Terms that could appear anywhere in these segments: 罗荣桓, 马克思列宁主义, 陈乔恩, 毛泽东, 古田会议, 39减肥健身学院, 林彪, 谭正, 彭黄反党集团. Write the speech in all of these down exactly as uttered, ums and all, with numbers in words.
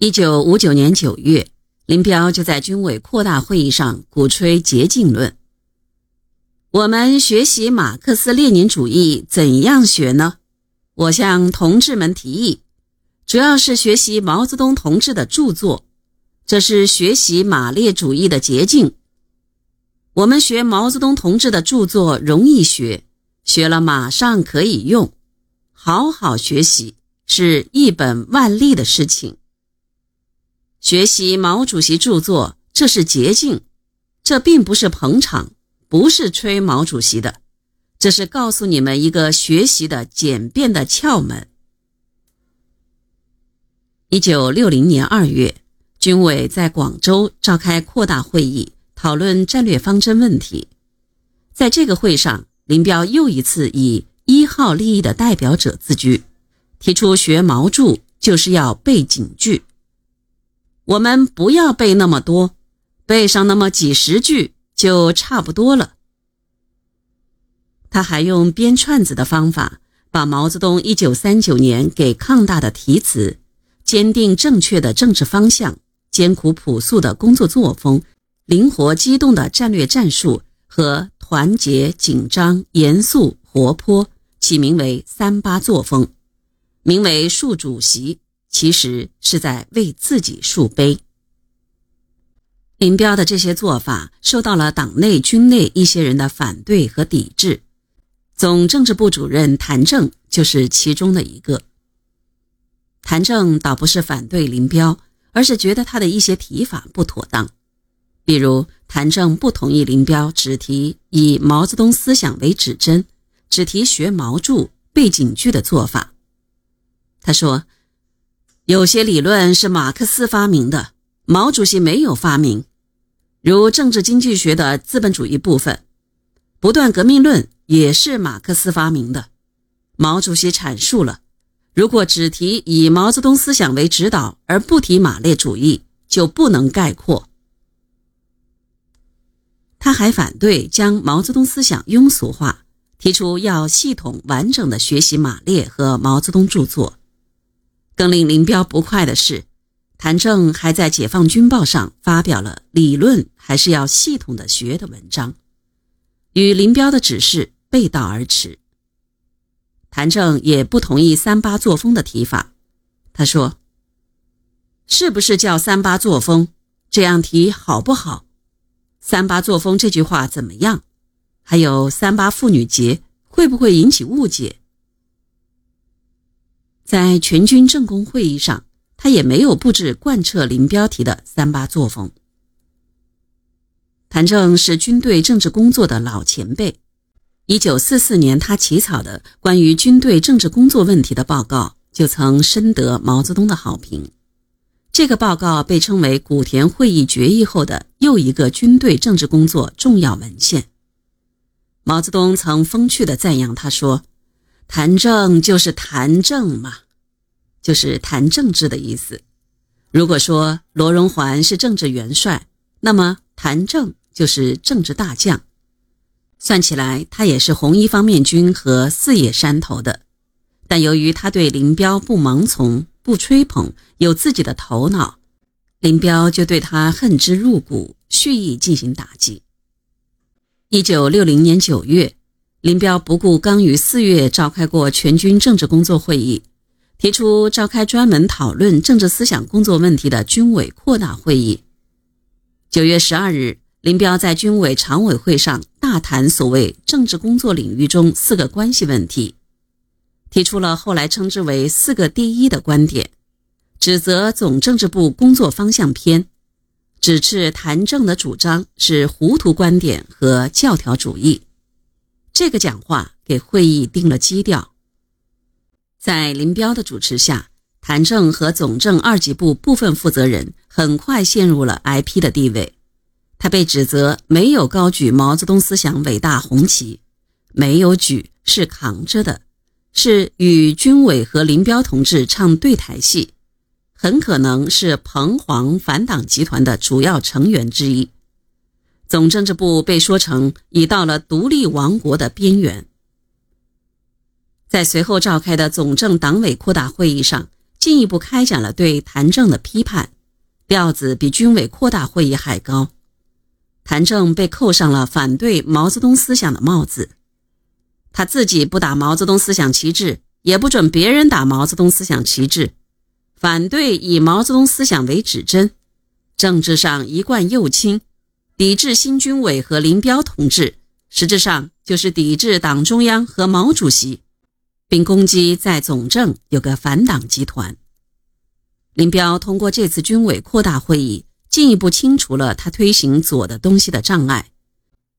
一九五九年九月，林彪就在军委扩大会议上鼓吹洁净论。我们学习马克思列宁主义怎样学呢？我向同志们提议，主要是学习毛泽东同志的著作，这是学习马列主义的捷径。我们学毛泽东同志的著作容易学，学了马上可以用，好好学习是一本万利的事情。学习毛主席著作，这是捷径，这并不是捧场，不是吹毛主席的，这是告诉你们一个学习的简便的窍门。一九六零年二月，军委在广州召开扩大会议，讨论战略方针问题。在这个会上，林彪又一次以一号利益的代表者自居，提出学毛著就是要背警句。我们不要背那么多，背上那么几十句就差不多了。他还用编串子的方法，把毛泽东一九三九年给抗大的题词、坚定正确的政治方向、艰苦朴素的工作作风、灵活机动的战略战术和团结、紧张、严肃、活泼，起名为三八作风，名为树主席，其实是在为自己树碑。林彪的这些做法受到了党内军内一些人的反对和抵制，总政治部主任谭正就是其中的一个。谭正倒不是反对林彪，而是觉得他的一些提法不妥当。比如谭正不同意林彪只提以毛泽东思想为指针，只提学毛著背警句的做法。他说，有些理论是马克思发明的，毛主席没有发明，如政治经济学的资本主义部分，不断革命论也是马克思发明的，毛主席阐述了，如果只提以毛泽东思想为指导而不提马列主义，就不能概括。他还反对将毛泽东思想庸俗化，提出要系统完整的学习马列和毛泽东著作。更令林彪不快的是，谭正还在《解放军报》上发表了理论还是要系统的学的文章，与林彪的指示背道而驰。谭正也不同意三八作风的提法，他说，是不是叫三八作风，这样提好不好？三八作风这句话怎么样？还有三八妇女节会不会引起误解？在全军政工会议上，他也没有布置贯彻林彪提的三八作风。谭正是军队政治工作的老前辈，一九四四年他起草的关于军队政治工作问题的报告就曾深得毛泽东的好评。这个报告被称为古田会议决议后的又一个军队政治工作重要文献。毛泽东曾风趣地赞扬他说，谭正就是谭正嘛，就是谈政治的意思。如果说罗荣桓是政治元帅，那么谭正就是政治大将。算起来，他也是红一方面军和四野山头的。但由于他对林彪不盲从、不吹捧，有自己的头脑，林彪就对他恨之入骨，蓄意进行打击。一九六零年九月，林彪不顾刚于四月召开过全军政治工作会议，提出召开专门讨论政治思想工作问题的军委扩大会议。九月十二日，林彪在军委常委会上大谈所谓政治工作领域中四个关系问题，提出了后来称之为四个第一的观点，指责总政治部工作方向偏，指斥谭正的主张是糊涂观点和教条主义。这个讲话给会议定了基调。在林彪的主持下，谭正和总政二级部部分负责人很快陷入了 I P 的地位，他被指责没有高举毛泽东思想伟大红旗，没有举是扛着的，是与军委和林彪同志唱对台戏，很可能是彭黄反党集团的主要成员之一。总政治部被说成已到了独立王国的边缘。在随后召开的总政党委扩大会议上，进一步开展了对谭政的批判，调子比军委扩大会议还高。谭政被扣上了反对毛泽东思想的帽子，他自己不打毛泽东思想旗帜，也不准别人打毛泽东思想旗帜，反对以毛泽东思想为指针，政治上一贯右倾，抵制新军委和林彪同志，实质上就是抵制党中央和毛主席，并攻击在总政有个反党集团。林彪通过这次军委扩大会议，进一步清除了他推行左的东西的障碍，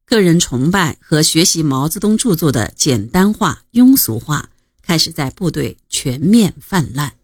个人崇拜和学习毛泽东著作的简单化、庸俗化开始在部队全面泛滥。